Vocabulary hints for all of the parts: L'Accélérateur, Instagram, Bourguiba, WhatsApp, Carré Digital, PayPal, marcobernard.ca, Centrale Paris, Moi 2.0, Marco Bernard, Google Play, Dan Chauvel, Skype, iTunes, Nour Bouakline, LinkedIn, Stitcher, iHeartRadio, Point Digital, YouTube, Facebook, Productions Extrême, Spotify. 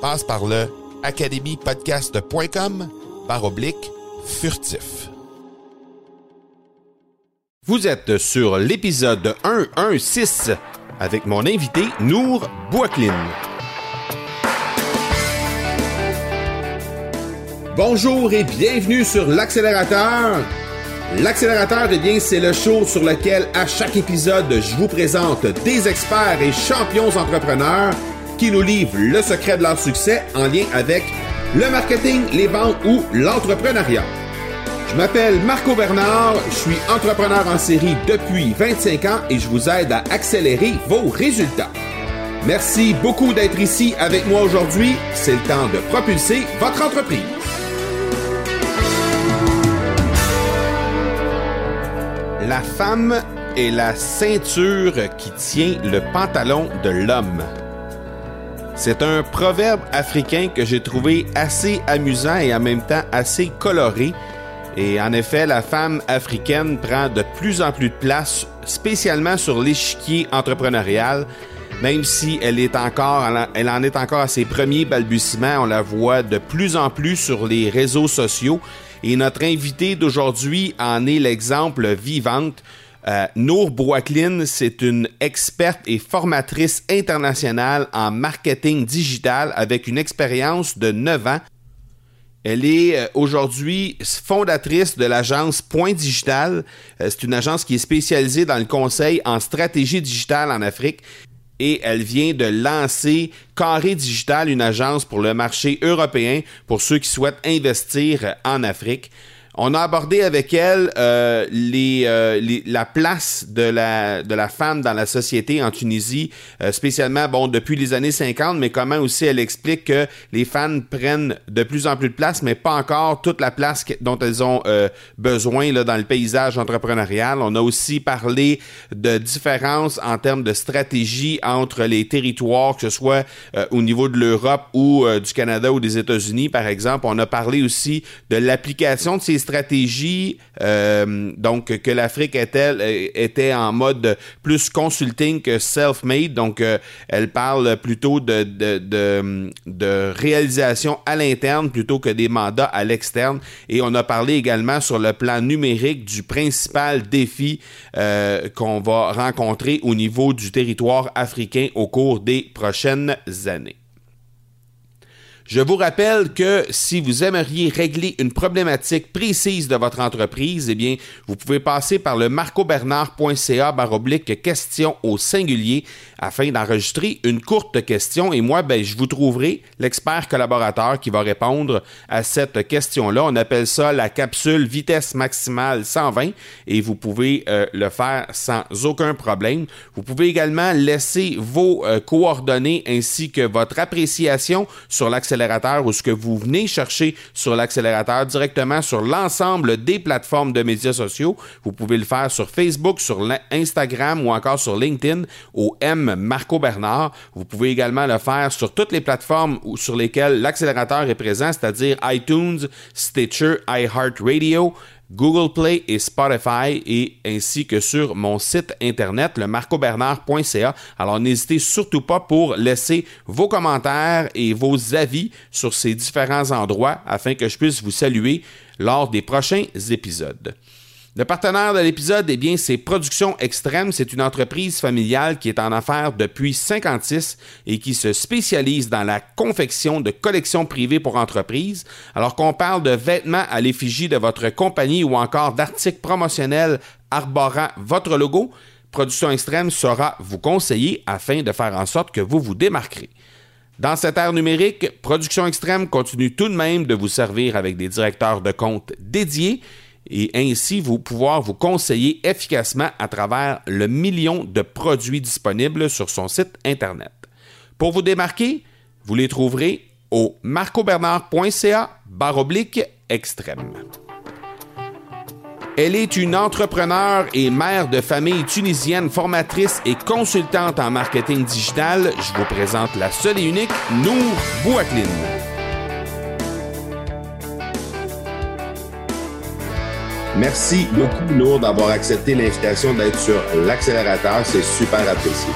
Passe par le academypodcast.com/furtif. Vous êtes sur l'épisode 116 avec mon invité Nour Bouakline. Bonjour et bienvenue sur l'Accélérateur. L'Accélérateur, eh bien, c'est le show sur lequel à chaque épisode, je vous présente des experts et champions entrepreneurs qui nous livrent le secret de leur succès en lien avec le marketing, les ventes ou l'entrepreneuriat. Je m'appelle Marco Bernard, je suis entrepreneur en série depuis 25 ans et je vous aide à accélérer vos résultats. Merci beaucoup d'être ici avec moi aujourd'hui. C'est le temps de propulser votre entreprise. La femme est la ceinture qui tient le pantalon de l'homme. C'est un proverbe africain que j'ai trouvé assez amusant et en même temps assez coloré. Et en effet, la femme africaine prend de plus en plus de place, spécialement sur l'échiquier entrepreneurial. Même si elle en est encore à ses premiers balbutiements, on la voit de plus en plus sur les réseaux sociaux. Et notre invitée d'aujourd'hui en est l'exemple vivante. Nour Bouakline, c'est une experte et formatrice internationale en marketing digital avec une expérience de 9 ans. Elle est aujourd'hui fondatrice de l'agence Point Digital. C'est une agence qui est spécialisée dans le conseil en stratégie digitale en Afrique. Et elle vient de lancer Carré Digital, une agence pour le marché européen, pour ceux qui souhaitent investir en Afrique. On a abordé avec elle la place de la femme dans la société en Tunisie, spécialement depuis les années 50, mais comment aussi elle explique que les femmes prennent de plus en plus de place, mais pas encore toute la place dont elles ont besoin là, dans le paysage entrepreneurial. On a aussi parlé de différences en termes de stratégie entre les territoires, que ce soit au niveau de l'Europe ou du Canada ou des États-Unis, par exemple. On a parlé aussi de l'application de ces stratégies, donc que l'Afrique était en mode plus consulting que self-made, donc elle parle plutôt de réalisation à l'interne plutôt que des mandats à l'externe, et on a parlé également sur le plan numérique du principal défi qu'on va rencontrer au niveau du territoire africain au cours des prochaines années. Je vous rappelle que si vous aimeriez régler une problématique précise de votre entreprise, eh bien, vous pouvez passer par le marcobernard.ca/question au singulier afin d'enregistrer une courte question. Et moi, je vous trouverai l'expert collaborateur qui va répondre à cette question-là. On appelle ça la capsule vitesse maximale 120 et vous pouvez le faire sans aucun problème. Vous pouvez également laisser vos coordonnées ainsi que votre appréciation sur l'accélérateur ou ce que vous venez chercher sur l'accélérateur directement sur l'ensemble des plateformes de médias sociaux. Vous pouvez le faire sur Facebook, sur Instagram ou encore sur LinkedIn au M Marco Bernard. Vous pouvez également le faire sur toutes les plateformes sur lesquelles l'accélérateur est présent, c'est-à-dire iTunes, Stitcher, iHeartRadio, Google Play et Spotify, et ainsi que sur mon site internet, le marcobernard.ca. Alors, n'hésitez surtout pas pour laisser vos commentaires et vos avis sur ces différents endroits afin que je puisse vous saluer lors des prochains épisodes. Le partenaire de l'épisode, eh bien, c'est Productions Extrême. C'est une entreprise familiale qui est en affaires depuis 56 et qui se spécialise dans la confection de collections privées pour entreprises. Alors qu'on parle de vêtements à l'effigie de votre compagnie ou encore d'articles promotionnels arborant votre logo, Productions Extrême saura vous conseiller afin de faire en sorte que vous vous démarquerez. Dans cette ère numérique, Productions Extrême continue tout de même de vous servir avec des directeurs de compte dédiés, et ainsi vous pouvoir vous conseiller efficacement à travers le million de produits disponibles sur son site Internet. Pour vous démarquer, vous les trouverez au marcobernard.ca/extrême. Elle est une entrepreneure et mère de famille tunisienne, formatrice et consultante en marketing digital. Je vous présente la seule et unique Nour Bouakline. Merci beaucoup, Nour, d'avoir accepté l'invitation d'être sur l'Accélérateur. C'est super apprécié.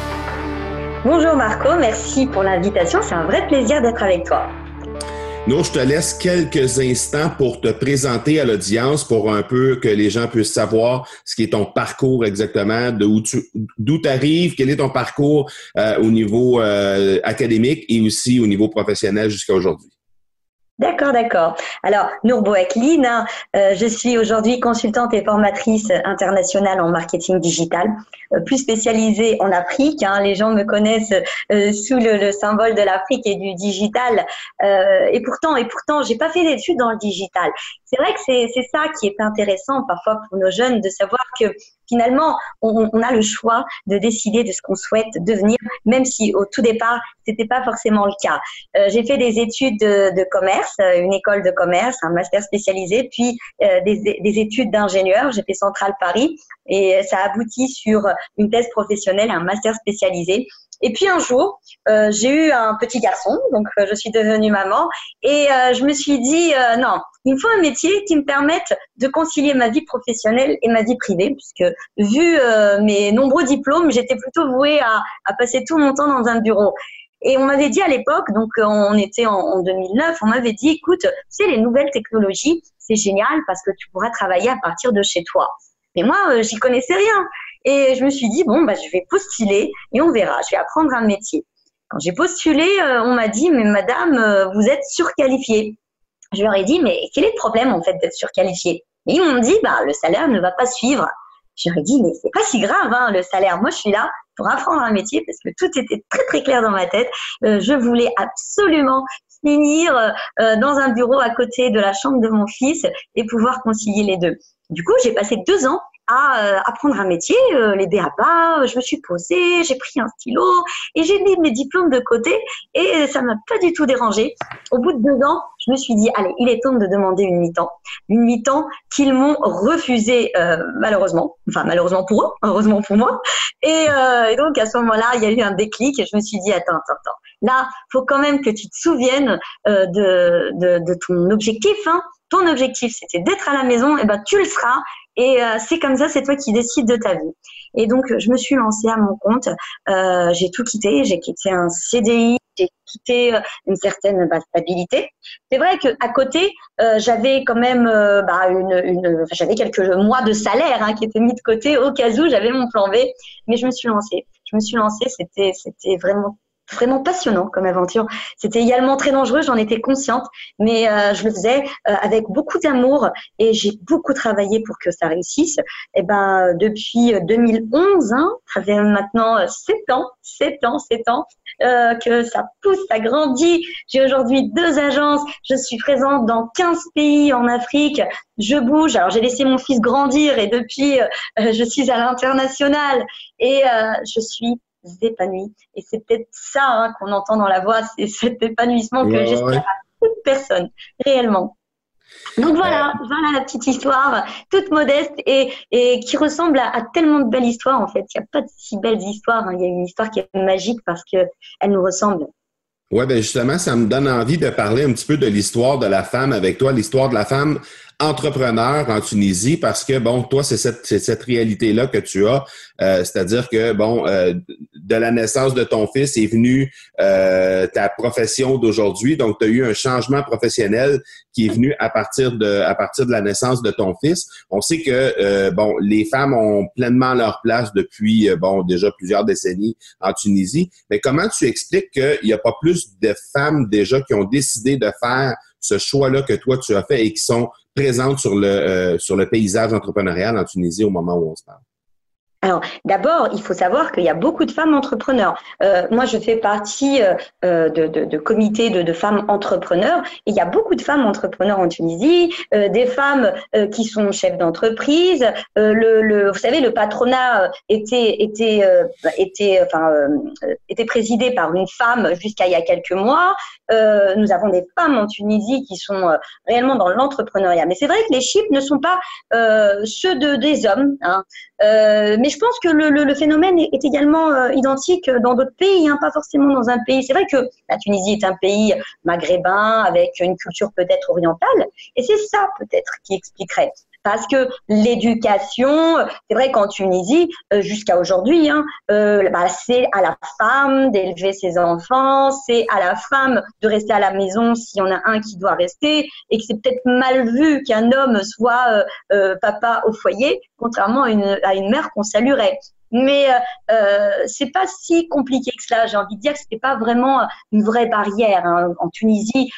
Bonjour, Marco. Merci pour l'invitation. C'est un vrai plaisir d'être avec toi. Nour, je te laisse quelques instants pour te présenter à l'audience pour un peu que les gens puissent savoir ce qui est ton parcours exactement, d'où tu arrives, quel est ton parcours au niveau académique et aussi au niveau professionnel jusqu'à aujourd'hui. D'accord. Alors, Nour Bouakline, je suis aujourd'hui consultante et formatrice internationale en marketing digital, plus spécialisée en Afrique. Les gens me connaissent sous le symbole de l'Afrique et du digital. Et pourtant, j'ai pas fait d'études dans le digital. C'est vrai que c'est ça qui est intéressant parfois pour nos jeunes, de savoir que finalement, on a le choix de décider de ce qu'on souhaite devenir, même si au tout départ, c'était pas forcément le cas. J'ai fait des études de commerce, une école de commerce, un master spécialisé, puis des études d'ingénieur. J'ai fait Centrale Paris et ça aboutit sur une thèse professionnelle, un master spécialisé. Et puis un jour, j'ai eu un petit garçon, donc je suis devenue maman et je me suis dit non, il me faut un métier qui me permette de concilier ma vie professionnelle et ma vie privée, puisque vu mes nombreux diplômes, j'étais plutôt vouée à passer tout mon temps dans un bureau. Et on m'avait dit à l'époque, donc on était en 2009, on m'avait dit, écoute, tu sais, les nouvelles technologies, c'est génial parce que tu pourras travailler à partir de chez toi. Mais moi, j'y connaissais rien. Et je me suis dit, bon, je vais postuler et on verra, je vais apprendre un métier. Quand j'ai postulé, on m'a dit, mais madame, vous êtes surqualifiée. Je leur ai dit, mais quel est le problème en fait d'être surqualifiée? Et ils m'ont dit, le salaire ne va pas suivre. Je leur ai dit, mais c'est pas si grave le salaire, moi je suis là pour apprendre un métier parce que tout était très très clair dans ma tête. Je voulais absolument finir dans un bureau à côté de la chambre de mon fils et pouvoir concilier les deux. Du coup, j'ai passé 2 ans à apprendre un métier, les B.A.B.A., je me suis posée, j'ai pris un stylo et j'ai mis mes diplômes de côté et ça m'a pas du tout dérangée. Au bout de 2 ans, je me suis dit, allez, il est temps de demander une mi-temps. Une mi-temps qu'ils m'ont refusée, malheureusement. Enfin, malheureusement pour eux, heureusement pour moi. Et donc, à ce moment-là, il y a eu un déclic et je me suis dit, attends. Là, faut quand même que tu te souviennes de ton objectif. Ton objectif, c'était d'être à la maison, et tu le seras. Et c'est comme ça, c'est toi qui décides de ta vie. Et donc, je me suis lancée à mon compte. J'ai tout quitté. J'ai quitté un CDI. J'ai quitté une certaine stabilité. C'est vrai qu'à côté, j'avais quand même j'avais quelques mois de salaire qui étaient mis de côté au cas où j'avais mon plan B. Mais je me suis lancée. C'était vraiment passionnant comme aventure. C'était également très dangereux, j'en étais consciente, mais je le faisais avec beaucoup d'amour et j'ai beaucoup travaillé pour que ça réussisse. Et depuis 2011, ça fait maintenant 7 ans, que ça pousse, ça grandit. J'ai aujourd'hui 2 agences, je suis présente dans 15 pays en Afrique, je bouge. Alors j'ai laissé mon fils grandir et depuis, je suis à l'international et je suis épanouie. Et c'est peut-être ça qu'on entend dans la voix, c'est cet épanouissement que j'espère à toute personne, réellement. Donc voilà la petite histoire, toute modeste et qui ressemble à tellement de belles histoires en fait. Il n'y a pas de si belles histoires, il y a une histoire qui est magique parce qu'elle nous ressemble. Oui, bien justement, ça me donne envie de parler un petit peu de l'histoire de la femme avec toi, l'histoire de la femme entrepreneur en Tunisie, parce que, bon, toi, c'est cette réalité-là que tu as, c'est-à-dire que, bon, de la naissance de ton fils est venue ta profession d'aujourd'hui, donc tu as eu un changement professionnel qui est venu à partir de la naissance de ton fils. On sait que, bon, les femmes ont pleinement leur place depuis, bon, déjà plusieurs décennies en Tunisie, mais comment tu expliques qu'il n'y a pas plus de femmes déjà qui ont décidé de faire ce choix-là que toi, tu as fait et qui sont présentes sur le paysage entrepreneurial en Tunisie au moment où on se parle? Alors, d'abord, il faut savoir qu'il y a beaucoup de femmes entrepreneurs. Moi, je fais partie de comités de femmes entrepreneurs. Et il y a beaucoup de femmes entrepreneurs en Tunisie, des femmes qui sont chefs d'entreprise. Vous savez, le patronat était présidé par une femme jusqu'à il y a quelques mois. Nous avons des femmes en Tunisie qui sont réellement dans l'entrepreneuriat. Mais c'est vrai que les chiffres ne sont pas ceux des hommes, hein. Mais je pense que le phénomène est également identique dans d'autres pays, hein, pas forcément dans un pays. C'est vrai que la Tunisie est un pays maghrébin avec une culture peut-être orientale, et c'est ça peut-être qui expliquerait. Parce que l'éducation, c'est vrai qu'en Tunisie, jusqu'à aujourd'hui, hein, c'est à la femme d'élever ses enfants, c'est à la femme de rester à la maison s'il y en a un qui doit rester, et que c'est peut-être mal vu qu'un homme soit papa au foyer, contrairement à une mère qu'on saluerait. Mais c'est pas si compliqué que cela. J'ai envie de dire que c'était pas vraiment une vraie barrière, hein. En Tunisie,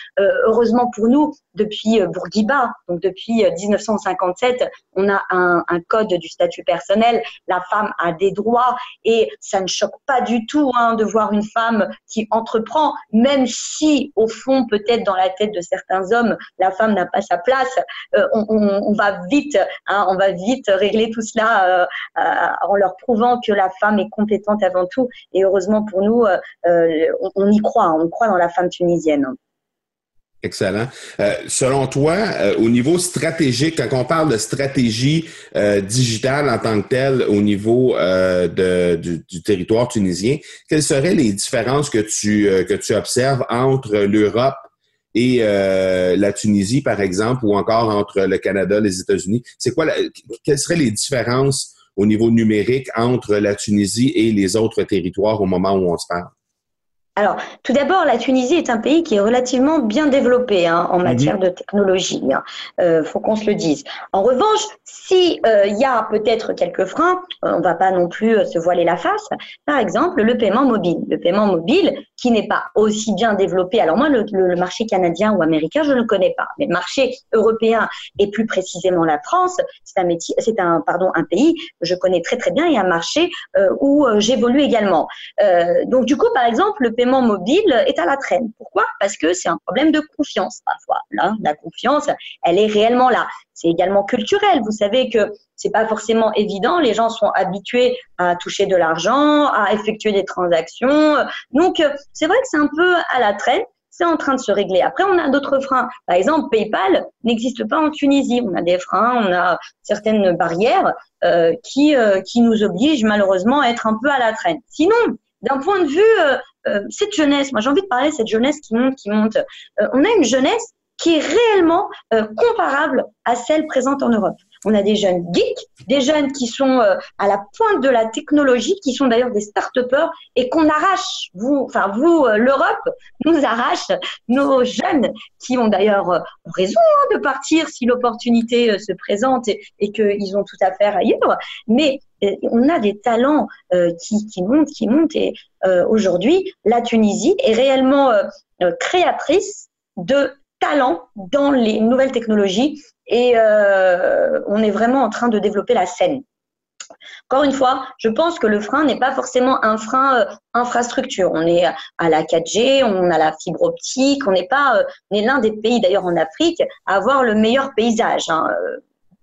heureusement pour nous, depuis Bourguiba, donc depuis 1957, on a un code du statut personnel. La femme a des droits et ça ne choque pas du tout, hein, de voir une femme qui entreprend, même si au fond, peut-être dans la tête de certains hommes, la femme n'a pas sa place. On va vite, hein, on va vite régler tout cela en leur prouvant que la femme est compétente avant tout, et heureusement pour nous, on y croit, on croit dans la femme tunisienne. Excellent. Selon toi, au niveau stratégique, quand on parle de stratégie digitale en tant que telle au niveau du territoire tunisien, quelles seraient les différences que tu observes entre l'Europe et la Tunisie, par exemple, ou encore entre le Canada, les États-Unis? Quelles seraient les différences au niveau numérique entre la Tunisie et les autres territoires au moment où on se parle? Alors, tout d'abord, la Tunisie est un pays qui est relativement bien développé, hein, en matière de technologie. Hein. Faut qu'on se le dise. En revanche, si y a peut-être quelques freins, on va pas non plus se voiler la face. Par exemple, le paiement mobile. Le paiement mobile qui n'est pas aussi bien développé. Alors moi, le marché canadien ou américain, je ne le connais pas. Mais le marché européen et plus précisément la France, c'est un pays que je connais très très bien et un marché où j'évolue également. Donc du coup, par exemple, le paiement mobile est à la traîne. Pourquoi? Parce que c'est un problème de confiance parfois. Là, la confiance, elle est réellement là. C'est également culturel. Vous savez que c'est pas forcément évident. Les gens sont habitués à toucher de l'argent, à effectuer des transactions. Donc, c'est vrai que c'est un peu à la traîne. C'est en train de se régler. Après, on a d'autres freins. Par exemple, PayPal n'existe pas en Tunisie. On a des freins, on a certaines barrières qui nous obligent malheureusement à être un peu à la traîne. Sinon, d'un point de vue cette jeunesse, moi j'ai envie de parler de cette jeunesse qui monte. On a une jeunesse qui est réellement comparable à celle présente en Europe. On a des jeunes geeks, des jeunes qui sont à la pointe de la technologie, qui sont d'ailleurs des start-upers et qu'on arrache, l'Europe nous arrache nos jeunes qui ont d'ailleurs raison, hein, de partir si l'opportunité se présente et qu'ils ont tout à faire ailleurs. Mais on a des talents qui montent et aujourd'hui, la Tunisie est réellement créatrice de talents dans les nouvelles technologies et on est vraiment en train de développer la scène. Encore une fois, je pense que le frein n'est pas forcément un frein infrastructure. On est à la 4G, on a la fibre optique, on est l'un des pays d'ailleurs en Afrique à avoir le meilleur paysage, hein,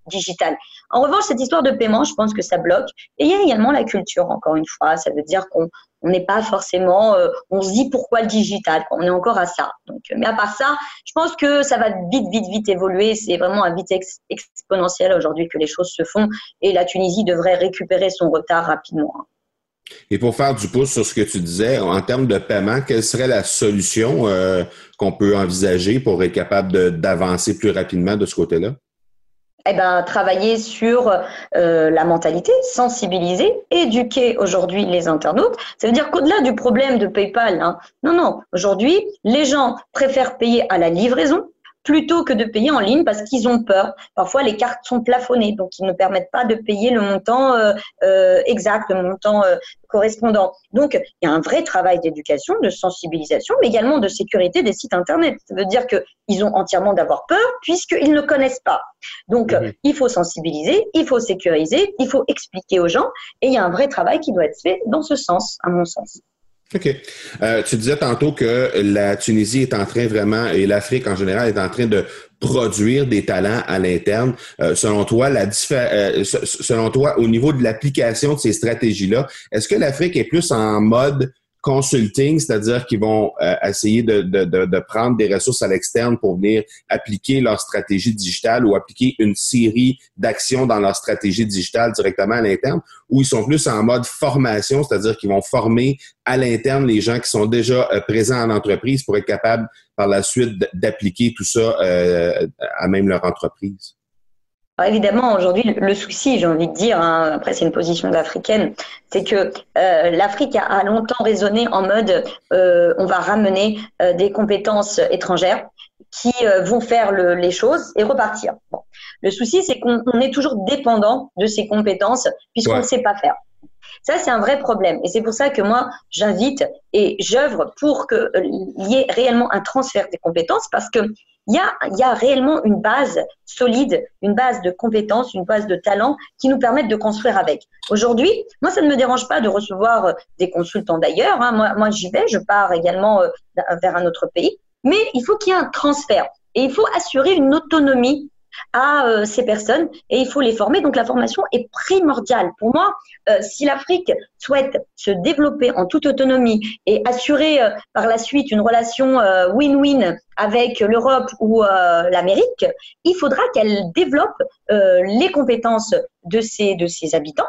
digital. En revanche, cette histoire de paiement, je pense que ça bloque. Et il y a également la culture, encore une fois. Ça veut dire qu'on n'est pas forcément… on se dit pourquoi le digital, on est encore à ça. Donc, mais à part ça, je pense que ça va vite évoluer. C'est vraiment à vitesse exponentielle aujourd'hui que les choses se font. Et la Tunisie devrait récupérer son retard rapidement. Et pour faire du pouce sur ce que tu disais, en termes de paiement, quelle serait la solution qu'on peut envisager pour être capable d'avancer plus rapidement de ce côté-là? Eh bien, travailler sur la mentalité, sensibiliser, éduquer aujourd'hui les internautes. Ça veut dire qu'au-delà du problème de PayPal, hein, non, aujourd'hui, les gens préfèrent payer à la livraison plutôt que de payer en ligne parce qu'ils ont peur. Parfois, les cartes sont plafonnées, donc ils ne permettent pas de payer le montant exact, le montant correspondant. Donc, il y a un vrai travail d'éducation, de sensibilisation, mais également de sécurité des sites Internet. Ça veut dire qu'ils ont entièrement d'avoir peur puisqu'ils ne connaissent pas. Donc, il faut sensibiliser, il faut sécuriser, il faut expliquer aux gens et il y a un vrai travail qui doit être fait dans ce sens, à mon sens. OK. Tu disais tantôt que la Tunisie est en train vraiment, et l'Afrique en général, est en train de produire des talents à l'interne. Selon toi, au niveau de l'application de ces stratégies-là, est-ce que l'Afrique est plus en mode consulting, c'est-à-dire qu'ils vont essayer de prendre des ressources à l'externe pour venir appliquer leur stratégie digitale ou appliquer une série d'actions dans leur stratégie digitale directement à l'interne, ou ils sont plus en mode formation, c'est-à-dire qu'ils vont former à l'interne les gens qui sont déjà présents en entreprise pour être capables par la suite d'appliquer tout ça à même leur entreprise? Alors évidemment, aujourd'hui, le souci, j'ai envie de dire, hein, après c'est une position d'Africaine, c'est que l'Afrique a longtemps raisonné en mode on va ramener des compétences étrangères qui vont faire les choses et repartir. Bon. Le souci, c'est qu'on est toujours dépendant de ces compétences puisqu'on ne sait pas faire. Ça, c'est un vrai problème. Et c'est pour ça que moi, j'invite et j'œuvre pour qu'il y ait réellement un transfert des compétences parce que il y a réellement une base solide, une base de compétences, une base de talents qui nous permettent de construire avec. Aujourd'hui, moi, ça ne me dérange pas de recevoir des consultants d'ailleurs. Hein. Moi, j'y vais, je pars également vers un autre pays. Mais il faut qu'il y ait un transfert et il faut assurer une autonomie à ces personnes et il faut les former. Donc, la formation est primordiale. Pour moi, si l'Afrique souhaite se développer en toute autonomie et assurer par la suite une relation win-win avec l'Europe ou l'Amérique, il faudra qu'elle développe les compétences de ses habitants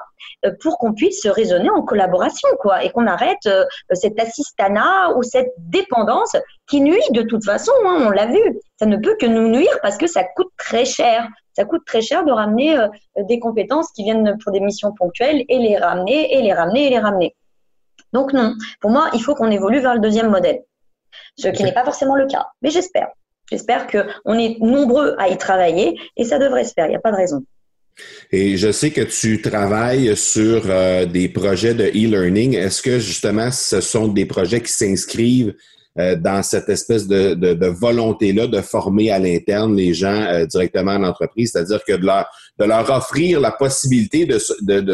pour qu'on puisse raisonner en collaboration et qu'on arrête cette assistanat ou cette dépendance qui nuit de toute façon, hein, on l'a vu. Ça ne peut que nous nuire parce que ça coûte très cher. Ça coûte très cher de ramener des compétences qui viennent pour des missions ponctuelles et les ramener, et les ramener, et les ramener. Donc non, pour moi, il faut qu'on évolue vers le deuxième modèle. Ce qui n'est pas forcément le cas, mais j'espère. J'espère qu'on est nombreux à y travailler et ça devrait se faire, il n'y a pas de raison. Et je sais que tu travailles sur des projets de e-learning. Est-ce que justement ce sont des projets qui s'inscrivent dans cette espèce de volonté-là de former à l'interne les gens directement en entreprise, c'est-à-dire que de leur offrir la possibilité de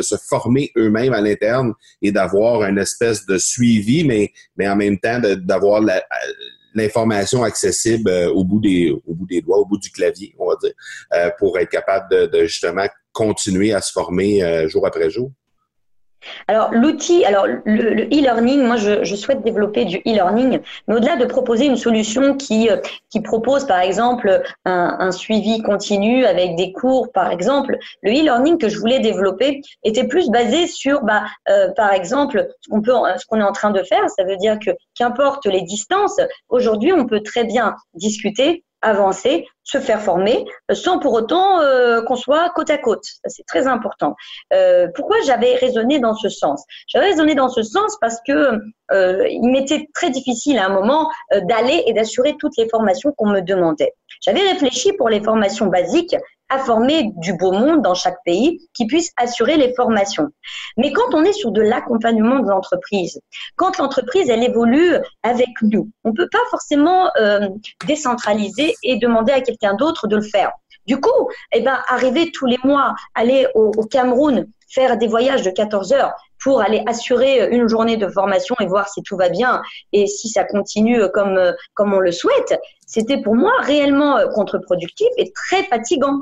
se former eux-mêmes à l'interne et d'avoir une espèce de suivi, mais en même temps d'avoir l'information accessible au bout des doigts, au bout du clavier, on va dire, pour être capable de justement continuer à se former jour après jour? Alors, le e-learning, moi, je souhaite développer du e-learning, mais au-delà de proposer une solution qui propose, par exemple, un suivi continu avec des cours, par exemple, le e-learning que je voulais développer était plus basé sur, par exemple, ce qu'on est en train de faire. Ça veut dire que, qu'importe les distances, aujourd'hui, on peut très bien discuter, avancer, se faire former, sans pour autant qu'on soit côte à côte. C'est très important. Pourquoi j'avais raisonné dans ce sens? J'avais raisonné dans ce sens parce que il m'était très difficile à un moment d'aller et d'assurer toutes les formations qu'on me demandait. J'avais réfléchi pour les formations basiques à former du beau monde dans chaque pays qui puisse assurer les formations. Mais quand on est sur de l'accompagnement de l'entreprise, quand l'entreprise, elle évolue avec nous, on ne peut pas forcément décentraliser et demander à quelqu'un d'autre de le faire. Du coup, arriver tous les mois, aller au Cameroun, faire des voyages de 14 heures pour aller assurer une journée de formation et voir si tout va bien et si ça continue comme on le souhaite, c'était pour moi réellement contre-productif et très fatigant.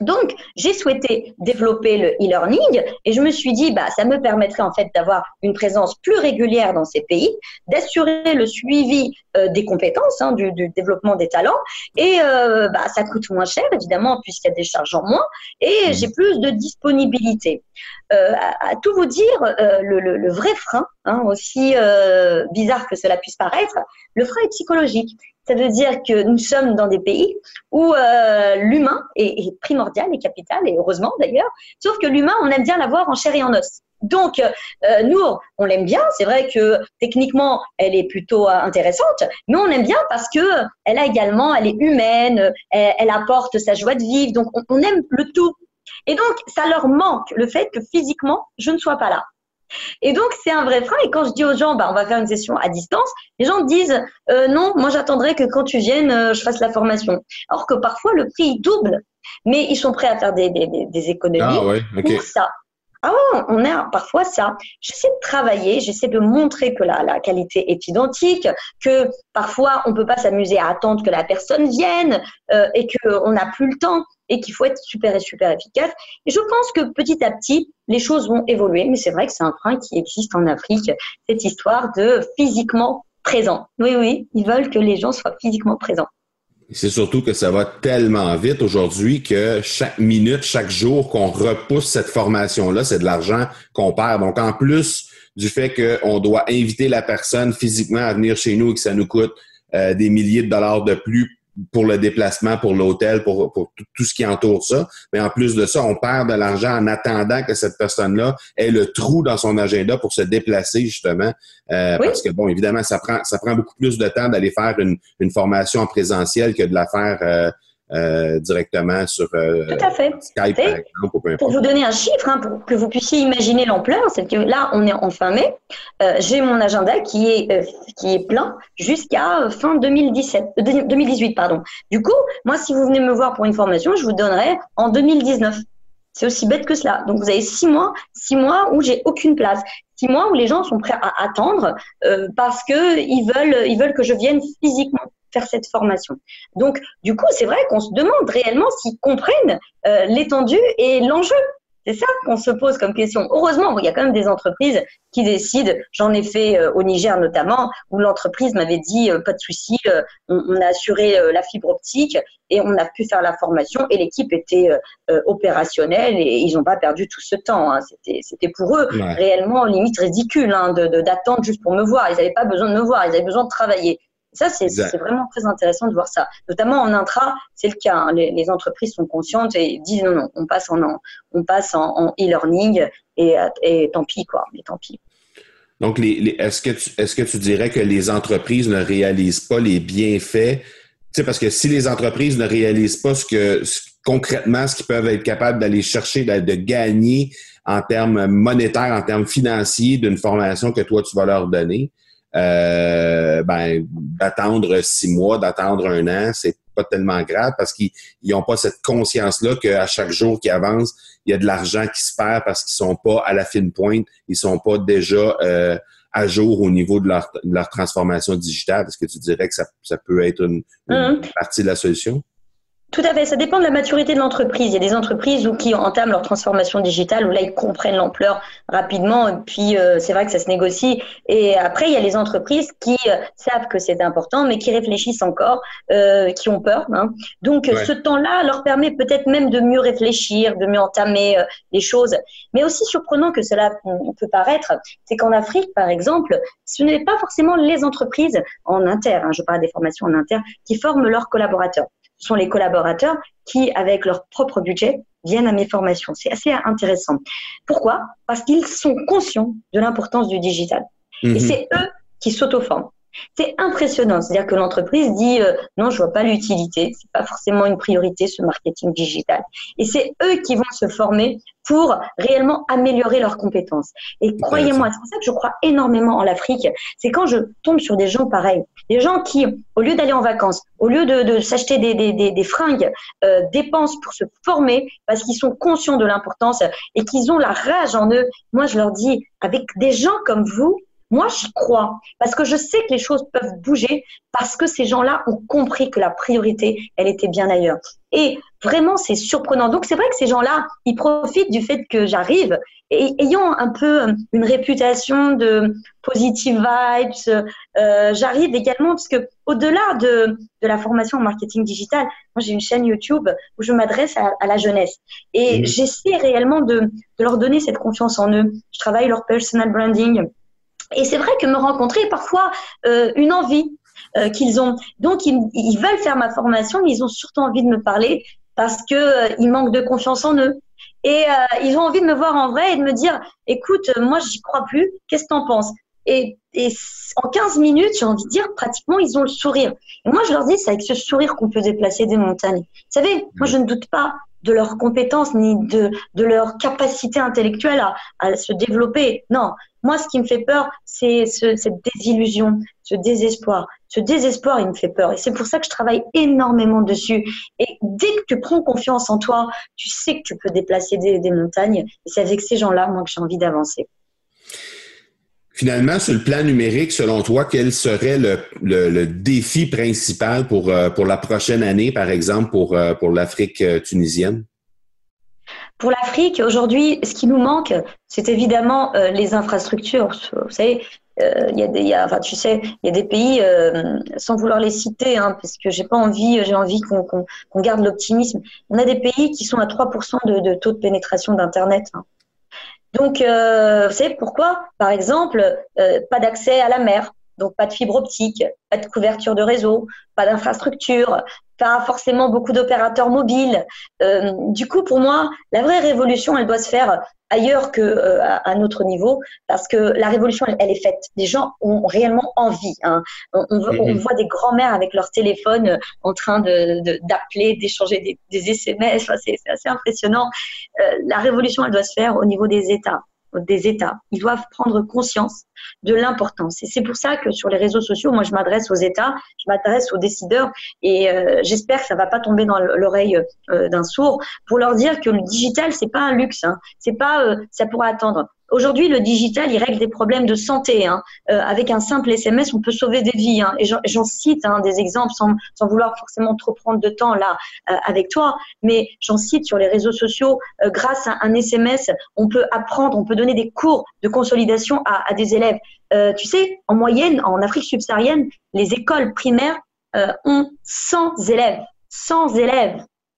Donc, j'ai souhaité développer le e-learning et je me suis dit, ça me permettrait en fait d'avoir une présence plus régulière dans ces pays, d'assurer le suivi des compétences, du développement des talents et ça coûte moins cher évidemment puisqu'il y a des charges en moins et j'ai plus de disponibilité. À tout vous dire, le vrai frein, aussi bizarre que cela puisse paraître, le frein est psychologique. Ça veut dire que nous sommes dans des pays où l'humain est primordial et capital, et heureusement d'ailleurs, sauf que l'humain, on aime bien l'avoir en chair et en os. Donc, Nour, on l'aime bien, c'est vrai que techniquement, elle est plutôt intéressante, mais on l'aime bien parce qu'elle a également, elle est humaine, elle apporte sa joie de vivre, donc on aime le tout. Et donc, ça leur manque le fait que physiquement, je ne sois pas là. Et donc, c'est un vrai frein. Et quand je dis aux gens, on va faire une session à distance, les gens disent, non, moi j'attendrai que quand tu viennes, je fasse la formation. Alors que parfois, le prix double, mais ils sont prêts à faire des économies pour ça. Ah ouais, on a parfois ça. J'essaie de travailler, j'essaie de montrer que la qualité est identique, que parfois, on ne peut pas s'amuser à attendre que la personne vienne et qu'on n'a plus le temps. Et qu'il faut être super efficace. Et je pense que petit à petit, les choses vont évoluer. Mais c'est vrai que c'est un frein qui existe en Afrique, cette histoire de physiquement présent. Oui, ils veulent que les gens soient physiquement présents. C'est surtout que ça va tellement vite aujourd'hui que chaque minute, chaque jour qu'on repousse cette formation-là, c'est de l'argent qu'on perd. Donc, en plus du fait qu'on doit inviter la personne physiquement à venir chez nous et que ça nous coûte des milliers de dollars de plus pour le déplacement, pour l'hôtel, pour tout ce qui entoure ça. Mais en plus de ça, on perd de l'argent en attendant que cette personne-là ait le trou dans son agenda pour se déplacer, justement. Parce que, évidemment, ça prend beaucoup plus de temps d'aller faire une formation en présentiel que de la faire directement sur Skype, par exemple. Pour vous donner un chiffre, pour que vous puissiez imaginer l'ampleur, c'est que là, on est en fin mai. J'ai mon agenda qui est plein jusqu'à fin 2018. Du coup, moi, si vous venez me voir pour une formation, je vous donnerai en 2019. C'est aussi bête que cela. Donc, vous avez 6 mois où j'ai aucune place. 6 mois où les gens sont prêts à attendre parce qu'ils veulent que je vienne physiquement faire cette formation. Donc, du coup, c'est vrai qu'on se demande réellement s'ils comprennent l'étendue et l'enjeu. C'est ça qu'on se pose comme question. Heureusement, il y a quand même des entreprises qui décident. J'en ai fait au Niger notamment, où l'entreprise m'avait dit « pas de souci, on a assuré la fibre optique et on a pu faire la formation et l'équipe était opérationnelle et ils n'ont pas perdu tout ce temps. » C'était pour eux réellement limite ridicule d'attendre juste pour me voir. Ils n'avaient pas besoin de me voir, ils avaient besoin de travailler. Ça, c'est vraiment très intéressant de voir ça. Notamment en intra, c'est le cas. Les entreprises sont conscientes et disent non, on passe en e-learning et tant pis, quoi. Mais tant pis. Donc, est-ce que tu dirais que les entreprises ne réalisent pas les bienfaits? Tu sais, parce que si les entreprises ne réalisent pas concrètement ce qu'ils peuvent être capables d'aller chercher, de gagner en termes monétaires, en termes financiers d'une formation que toi, tu vas leur donner, d'attendre 6 mois, d'attendre 1 an, c'est pas tellement grave parce qu'ils n'ont pas cette conscience-là qu'à chaque jour qui avance, il y a de l'argent qui se perd parce qu'ils sont pas à la fine pointe, ils sont pas déjà à jour au niveau de leur transformation digitale. Est-ce que tu dirais que ça peut être une partie de la solution? Tout à fait. Ça dépend de la maturité de l'entreprise. Il y a des entreprises qui entament leur transformation digitale, où là, ils comprennent l'ampleur rapidement. Et puis, c'est vrai que ça se négocie. Et après, il y a les entreprises qui savent que c'est important, mais qui réfléchissent encore, qui ont peur. Donc, ce temps-là leur permet peut-être même de mieux réfléchir, de mieux entamer les choses. Mais aussi surprenant que cela peut paraître, c'est qu'en Afrique, par exemple, ce n'est pas forcément les entreprises en inter, je parle des formations en inter, qui forment leurs collaborateurs. Ce sont les collaborateurs qui, avec leur propre budget, viennent à mes formations. C'est assez intéressant. Pourquoi ? Parce qu'ils sont conscients de l'importance du digital. Mmh. Et c'est eux qui s'auto-forment. C'est impressionnant. C'est-à-dire que l'entreprise dit non, je ne vois pas l'utilité. Ce n'est pas forcément une priorité, ce marketing digital. Et c'est eux qui vont se former pour réellement améliorer leurs compétences. Et croyez-moi, c'est pour ça que je crois énormément en l'Afrique. C'est quand je tombe sur des gens pareils, des gens qui, au lieu d'aller en vacances, au lieu de s'acheter des fringues, dépensent pour se former parce qu'ils sont conscients de l'importance et qu'ils ont la rage en eux. Moi, je leur dis, avec des gens comme vous, Moi, je crois, parce que je sais que les choses peuvent bouger, parce que ces gens-là ont compris que la priorité, elle était bien ailleurs. Et vraiment, c'est surprenant. Donc, c'est vrai que ces gens-là, ils profitent du fait que j'arrive, et ayant un peu une réputation de positive vibes, j'arrive également, parce que au-delà de la formation en marketing digital, moi, j'ai une chaîne YouTube où je m'adresse à la jeunesse. Et j'essaie réellement de leur donner cette confiance en eux. Je travaille leur personal branding. Et c'est vrai que me rencontrer est parfois une envie qu'ils ont. Donc, ils veulent faire ma formation, mais ils ont surtout envie de me parler parce qu'ils manquent de confiance en eux. Et ils ont envie de me voir en vrai et de me dire « Écoute, moi, j'y crois plus. Qu'est-ce que t'en penses ?» Et en 15 minutes, j'ai envie de dire, pratiquement, ils ont le sourire. Et moi, je leur dis, c'est avec ce sourire qu'on peut déplacer des montagnes. Vous savez, moi, je ne doute pas de leurs compétences ni de leur capacité intellectuelle à se développer. Non, moi, ce qui me fait peur, c'est cette désillusion, ce désespoir. Ce désespoir, il me fait peur. Et c'est pour ça que je travaille énormément dessus. Et dès que tu prends confiance en toi, tu sais que tu peux déplacer des montagnes. Et c'est avec ces gens-là, moi, que j'ai envie d'avancer. Finalement, sur le plan numérique, selon toi, quel serait le défi principal pour la prochaine année, par exemple, pour l'Afrique tunisienne? Pour l'Afrique, aujourd'hui, ce qui nous manque, c'est évidemment les infrastructures. Vous savez, il y a des pays, sans vouloir les citer, hein, parce que j'ai envie qu'on garde l'optimisme. On a des pays qui sont à 3% de taux de pénétration d'Internet, hein. Donc, vous savez pourquoi? Par exemple, pas d'accès à la mer, donc pas de fibre optique, pas de couverture de réseau, pas d'infrastructure, pas forcément beaucoup d'opérateurs mobiles. Du coup, pour moi, la vraie révolution, elle doit se faire ailleurs que à notre niveau, parce que la révolution, elle est faite. Les gens ont réellement envie, hein. On voit des grands-mères avec leur téléphone en train d'appeler, d'échanger des SMS. Enfin, c'est assez impressionnant. La révolution, elle doit se faire au niveau des États. Ils doivent prendre conscience de l'importance. Et c'est pour ça que sur les réseaux sociaux, moi, je m'adresse aux États, je m'adresse aux décideurs et j'espère que ça ne va pas tomber dans l'oreille d'un sourd pour leur dire que le digital, ce n'est pas un luxe, hein. C'est pas, ça pourra attendre. Aujourd'hui, le digital, il règle des problèmes de santé, hein. Avec un simple SMS, on peut sauver des vies, hein. Et j'en cite, hein, des exemples sans vouloir forcément trop prendre de temps là avec toi, mais j'en cite sur les réseaux sociaux. Grâce à un SMS, on peut apprendre, on peut donner des cours de consolidation à des élèves. Tu sais, en moyenne, en Afrique subsaharienne, les écoles primaires ont 100 élèves.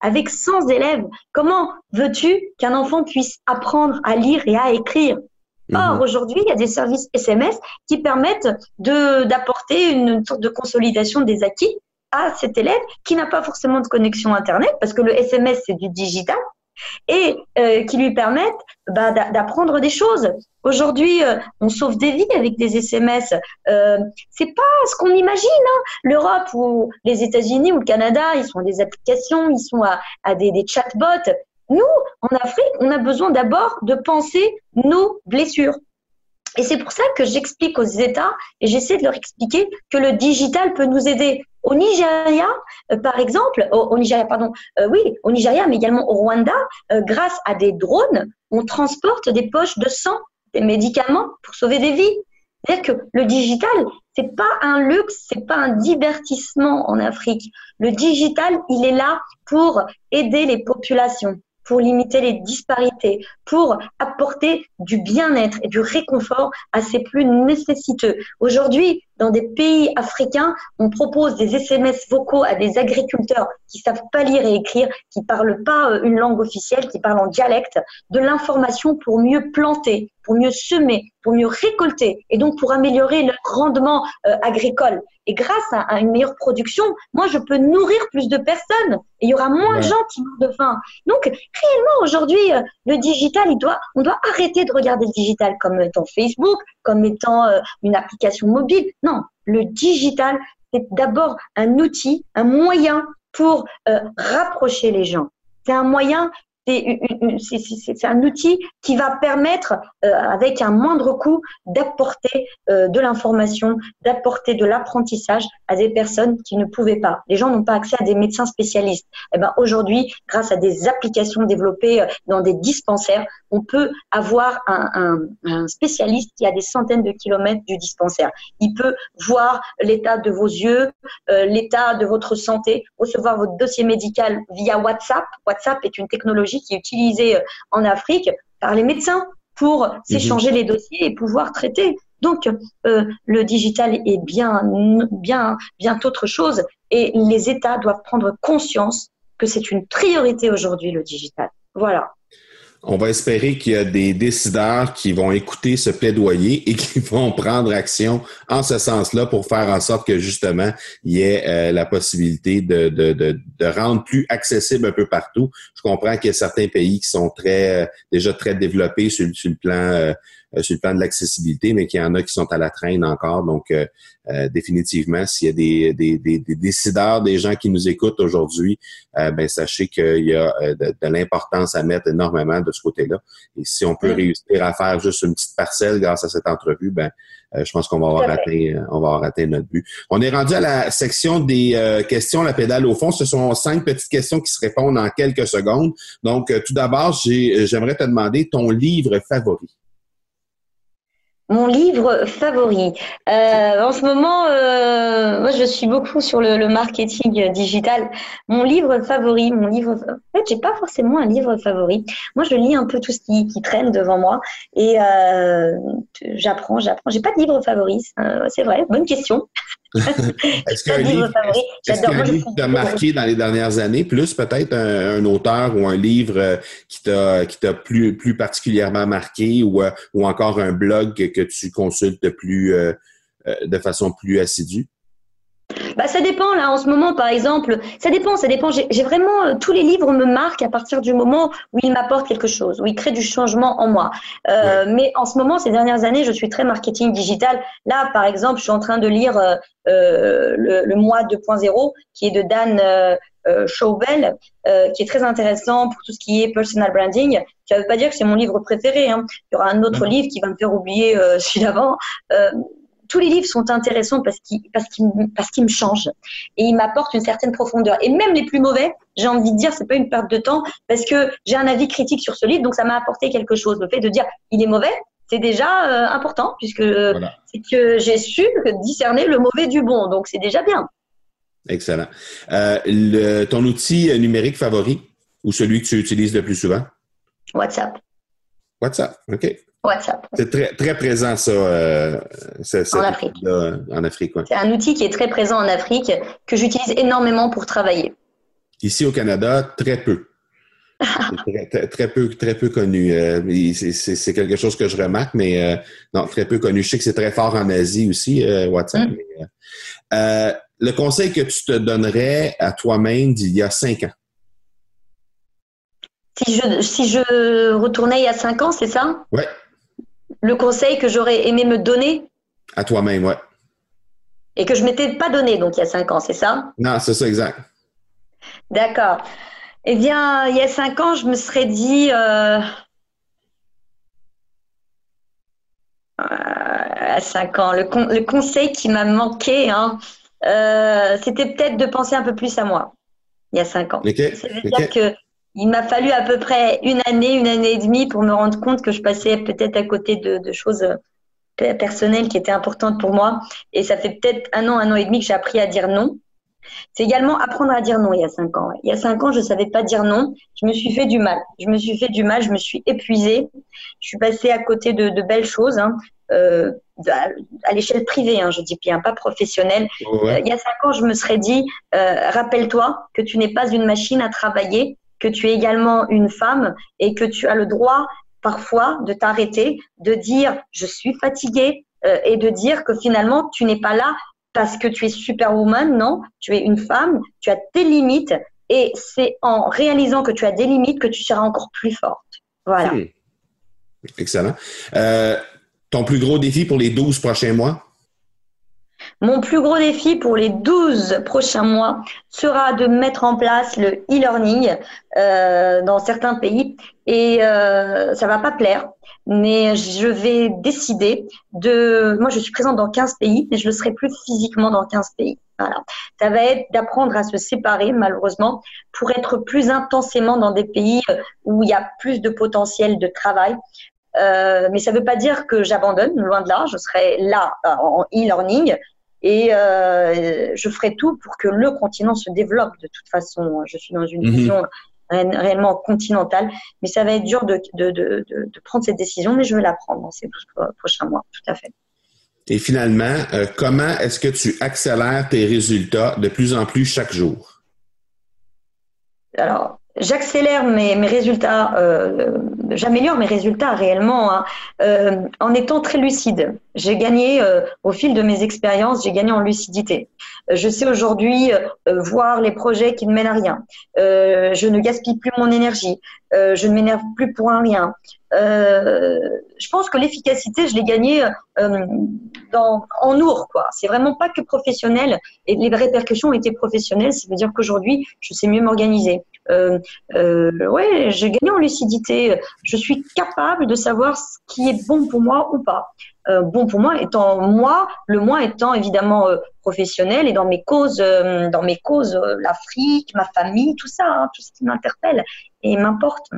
Avec 100 élèves, comment veux-tu qu'un enfant puisse apprendre à lire et à écrire? Or, aujourd'hui, il y a des services SMS qui permettent d'apporter une sorte de consolidation des acquis à cet élève qui n'a pas forcément de connexion Internet, parce que le SMS, c'est du digital, et qui lui permettent d'apprendre des choses. Aujourd'hui, on sauve des vies avec des SMS. C'est pas ce qu'on imagine, hein. L'Europe ou les États-Unis ou le Canada, ils sont à des applications, ils sont à des chatbots. Nous, en Afrique, on a besoin d'abord de penser nos blessures. Et c'est pour ça que j'explique aux États et j'essaie de leur expliquer que le digital peut nous aider. Au Nigeria, par exemple, au Nigeria, mais également au Rwanda, grâce à des drones, on transporte des poches de sang, des médicaments pour sauver des vies. C'est-à-dire que le digital, c'est pas un luxe, c'est pas un divertissement en Afrique. Le digital, il est là pour aider les populations, pour limiter les disparités, pour apporter du bien-être et du réconfort à ces plus nécessiteux. Aujourd'hui, dans des pays africains, on propose des SMS vocaux à des agriculteurs qui ne savent pas lire et écrire, qui ne parlent pas une langue officielle, qui parlent en dialecte, de l'information pour mieux planter, pour mieux semer, pour mieux récolter et donc pour améliorer leur rendement agricole. Et grâce à une meilleure production, moi, je peux nourrir plus de personnes et il y aura moins de gens qui meurent de faim. Donc, réellement, aujourd'hui, le digital, on doit arrêter de regarder le digital comme étant Facebook, comme étant une application mobile. Non, le digital, c'est d'abord un outil, un moyen pour rapprocher les gens. C'est un moyen C'est un outil qui va permettre, avec un moindre coût, d'apporter de l'information, d'apporter de l'apprentissage à des personnes qui ne pouvaient pas. Les gens n'ont pas accès à des médecins spécialistes. Et ben aujourd'hui, grâce à des applications développées dans des dispensaires, on peut avoir un spécialiste qui a des centaines de kilomètres du dispensaire. Il peut voir l'état de vos yeux, l'état de votre santé, recevoir votre dossier médical via WhatsApp. WhatsApp est une technologie qui est utilisée en Afrique par les médecins pour s'échanger les dossiers et pouvoir traiter. Donc, le digital est bien autre chose et les États doivent prendre conscience que c'est une priorité aujourd'hui, le digital. Voilà. On va espérer qu'il y a des décideurs qui vont écouter ce plaidoyer et qui vont prendre action en ce sens-là pour faire en sorte que, justement, il y ait la possibilité de rendre plus accessible un peu partout. Je comprends qu'il y a certains pays qui sont déjà très développés sur le plan de l'accessibilité, mais qu'il y en a qui sont à la traîne encore. Donc, définitivement, s'il y a des décideurs, des gens qui nous écoutent aujourd'hui, sachez qu'il y a de l'importance à mettre énormément de ce côté-là. Et si on peut réussir à faire juste une petite parcelle grâce à cette entrevue, je pense qu'on va avoir atteint notre but. On est rendu à la section des questions, la pédale au fond. Ce sont 5 petites questions qui se répondent en quelques secondes. Donc, tout d'abord, j'aimerais te demander ton livre favori. Mon livre favori. En ce moment, moi, je suis beaucoup sur le marketing digital. En fait, j'ai pas forcément un livre favori. Moi, je lis un peu tout ce qui traîne devant moi et j'apprends. J'ai pas de livre favori. C'est vrai. Bonne question. Est-ce qu'un livre t'a marqué dans les dernières années, plus peut-être un auteur ou un livre qui t'a plus particulièrement marqué ou encore un blog que tu consultes de façon plus assidue? Ça dépend là en ce moment par exemple. Ça dépend. J'ai vraiment tous les livres me marquent à partir du moment où ils m'apportent quelque chose, où ils créent du changement en moi. Mais en ce moment, ces dernières années, je suis très marketing digital. Là, par exemple, je suis en train de lire le Moi 2.0 qui est de Dan Chauvel, qui est très intéressant pour tout ce qui est personal branding. Ça ne veut pas dire que c'est mon livre préféré, hein. Il y aura un autre livre qui va me faire oublier celui d'avant. Tous les livres sont intéressants parce qu'ils me changent et ils m'apportent une certaine profondeur. Et même les plus mauvais, j'ai envie de dire, c'est pas une perte de temps parce que j'ai un avis critique sur ce livre, donc ça m'a apporté quelque chose. Le fait de dire il est mauvais, c'est déjà important puisque c'est que j'ai su discerner le mauvais du bon, donc c'est déjà bien. Excellent. Ton outil numérique favori ou celui que tu utilises le plus souvent? WhatsApp, OK. WhatsApp. C'est très, très présent, ça, en Afrique. En Afrique, ouais. C'est un outil qui est très présent en Afrique, que j'utilise énormément pour travailler. Ici, au Canada, très peu. Très peu connu. C'est quelque chose que je remarque, mais non, très peu connu. Je sais que c'est très fort en Asie aussi, WhatsApp. Mais, le conseil que tu te donnerais à toi-même d'il y a 5 ans? Si je retournais il y a 5 ans, c'est ça? Oui. Le conseil que j'aurais aimé me donner? À toi-même, oui. Et que je ne m'étais pas donné, donc, il y a 5 ans, c'est ça? Non, c'est ça, exact. D'accord. Eh bien, il y a 5 ans, je me serais dit… à 5 ans, le conseil qui m'a manqué, c'était peut-être de penser un peu plus à moi, il y a 5 ans. Okay. Ça veut dire que… Il m'a fallu à peu près une année et demie pour me rendre compte que je passais peut-être à côté de choses personnelles qui étaient importantes pour moi. Et ça fait peut-être un an et demi que j'ai appris à dire non. C'est également apprendre à dire non il y a 5 ans. Il y a 5 ans, je ne savais pas dire non. Je me suis épuisée. Je suis passée à côté de belles choses, à l'échelle privée, je dis bien, pas professionnelle. Ouais. Il y a 5 ans, je me serais dit, rappelle-toi que tu n'es pas une machine à travailler, que tu es également une femme et que tu as le droit parfois de t'arrêter, de dire « je suis fatiguée » et de dire que finalement tu n'es pas là parce que tu es superwoman, non, tu es une femme, tu as tes limites et c'est en réalisant que tu as des limites que tu seras encore plus forte. Voilà. Excellent. Ton plus gros défi pour les 12 prochains mois? Mon plus gros défi pour les 12 prochains mois sera de mettre en place le e-learning dans certains pays et ça va pas plaire, mais je vais décider de… Moi, je suis présente dans 15 pays, mais je ne serai plus physiquement dans 15 pays. Voilà. Ça va être d'apprendre à se séparer, malheureusement, pour être plus intensément dans des pays où il y a plus de potentiel de travail. Mais ça ne veut pas dire que j'abandonne, loin de là. Je serai là en e-learning et je ferai tout pour que le continent se développe. De toute façon, je suis dans une vision réellement continentale, mais ça va être dur de prendre cette décision, mais je vais la prendre dans ces 12 prochains mois, tout à fait. Et finalement, comment est-ce que tu accélères tes résultats de plus en plus chaque jour? Alors, j'accélère mes résultats, j'améliore mes résultats réellement en étant très lucide. J'ai gagné, au fil de mes expériences, j'ai gagné en lucidité. Je sais aujourd'hui voir les projets qui ne mènent à rien. Je ne gaspille plus mon énergie. Je ne m'énerve plus pour un rien. Je pense que l'efficacité, je l'ai gagnée en Nour, quoi. C'est vraiment pas que professionnel. Et les répercussions étaient professionnelles. Ça veut dire qu'aujourd'hui, je sais mieux m'organiser. Ouais, j'ai gagné en lucidité. Je suis capable de savoir ce qui est bon pour moi ou pas. Bon pour moi étant moi, le moi étant évidemment professionnel et dans mes causes, l'Afrique, ma famille, tout ça, hein, tout ce qui m'interpelle et m'importe.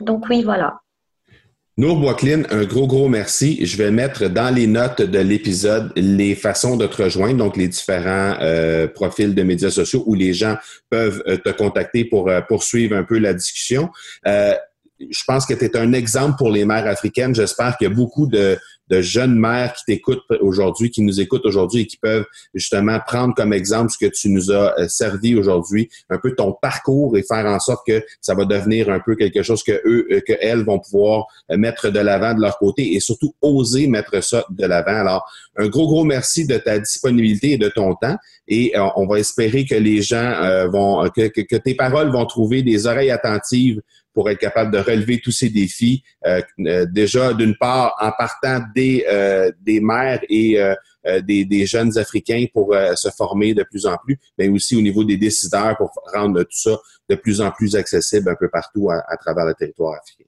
Donc oui, voilà. Nour Bouakline, un gros merci. Je vais mettre dans les notes de l'épisode les façons de te rejoindre, donc les différents profils de médias sociaux où les gens peuvent te contacter pour poursuivre un peu la discussion. Je pense que tu es un exemple pour les mères africaines. J'espère qu'il y a beaucoup de jeunes mères qui t'écoutent aujourd'hui, qui nous écoutent aujourd'hui et qui peuvent justement prendre comme exemple ce que tu nous as servi aujourd'hui, un peu ton parcours et faire en sorte que ça va devenir un peu quelque chose qu'elles vont pouvoir mettre de l'avant de leur côté et surtout oser mettre ça de l'avant. Alors, un gros merci de ta disponibilité et de ton temps et on va espérer que les gens que tes paroles vont trouver des oreilles attentives pour être capable de relever tous ces défis, déjà d'une part en partant des mères et des jeunes Africains pour se former de plus en plus, mais aussi au niveau des décideurs pour rendre tout ça de plus en plus accessible un peu partout à travers le territoire africain.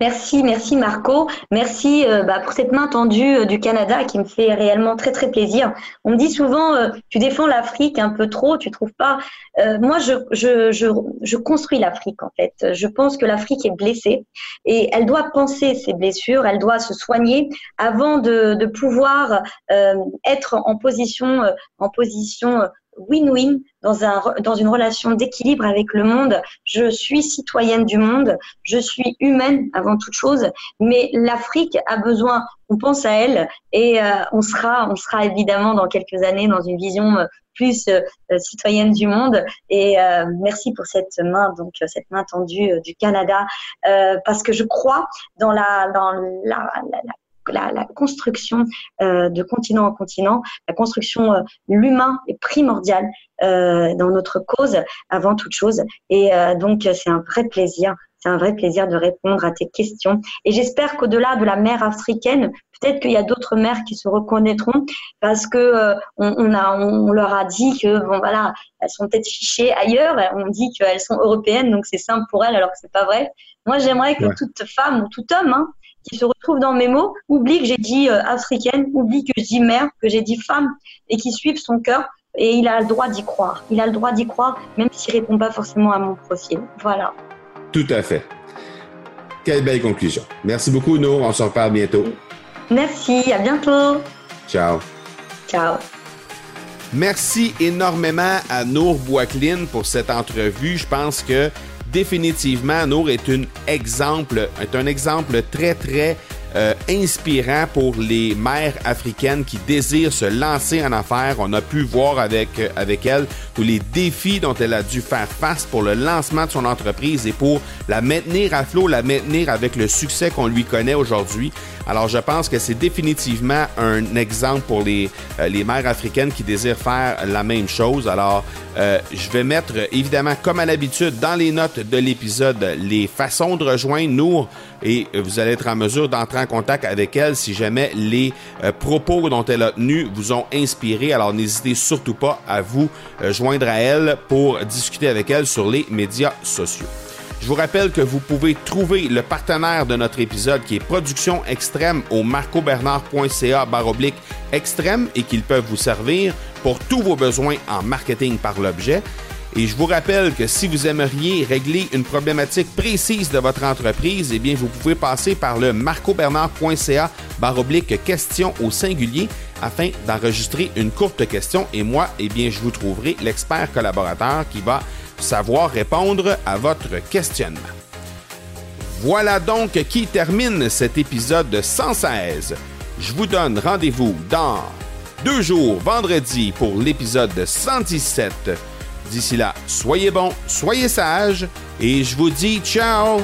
Merci Marco. Merci pour cette main tendue du Canada qui me fait réellement très plaisir. On me dit souvent tu défends l'Afrique un peu trop, tu trouves pas? Moi je construis l'Afrique en fait. Je pense que l'Afrique est blessée et elle doit penser ses blessures, elle doit se soigner avant de pouvoir être en position win-win dans une relation d'équilibre avec le monde. Je suis citoyenne du monde, je suis humaine avant toute chose, mais l'Afrique a besoin, on pense à elle et on sera évidemment dans quelques années dans une vision plus citoyenne du monde et merci pour cette main tendue du Canada parce que je crois dans la construction de continent en continent, la construction l'humain est primordiale dans notre cause avant toute chose. Et donc, c'est un vrai plaisir de répondre à tes questions. Et j'espère qu'au-delà de la mère africaine, peut-être qu'il y a d'autres mères qui se reconnaîtront parce que on leur a dit que bon voilà, elles sont peut-être fichées ailleurs. On dit qu'elles sont européennes, donc c'est simple pour elles, alors que c'est pas vrai. Moi, j'aimerais que toute femme ou tout homme, hein, qui se retrouvent dans mes mots, oublie que j'ai dit africaine, oublie que je dis mère, que j'ai dit femme, et qui suivent son cœur. Et il a le droit d'y croire. Il a le droit d'y croire, même s'il ne répond pas forcément à mon profil. Voilà. Tout à fait. Quelle belle conclusion. Merci beaucoup, Nour. On se reparle bientôt. Merci. À bientôt. Ciao. Ciao. Merci énormément à Nour Bouakline pour cette entrevue. Je pense que définitivement, Nour est un exemple très inspirant pour les mères africaines qui désirent se lancer en affaires. On a pu voir avec elle tous les défis dont elle a dû faire face pour le lancement de son entreprise et pour la maintenir à flot, la maintenir avec le succès qu'on lui connaît aujourd'hui. Alors, je pense que c'est définitivement un exemple pour les mères africaines qui désirent faire la même chose. Alors, je vais mettre, évidemment, comme à l'habitude, dans les notes de l'épisode, les façons de rejoindre Nour et vous allez être en mesure d'entrer en contact avec elle si jamais les propos dont elle a tenu vous ont inspiré. Alors, n'hésitez surtout pas à vous joindre à elle pour discuter avec elle sur les médias sociaux. Je vous rappelle que vous pouvez trouver le partenaire de notre épisode qui est Productions Extrême au marcobernard.ca/extrême et qu'ils peuvent vous servir pour tous vos besoins en marketing par l'objet. Et je vous rappelle que si vous aimeriez régler une problématique précise de votre entreprise, eh bien, vous pouvez passer par le marcobernard.ca/question au singulier afin d'enregistrer une courte question. Et moi, eh bien, je vous trouverai l'expert collaborateur qui va savoir répondre à votre questionnement. Voilà donc qui termine cet épisode 116. Je vous donne rendez-vous dans 2 jours, vendredi, pour l'épisode 117. D'ici là, soyez bons, soyez sages et je vous dis ciao!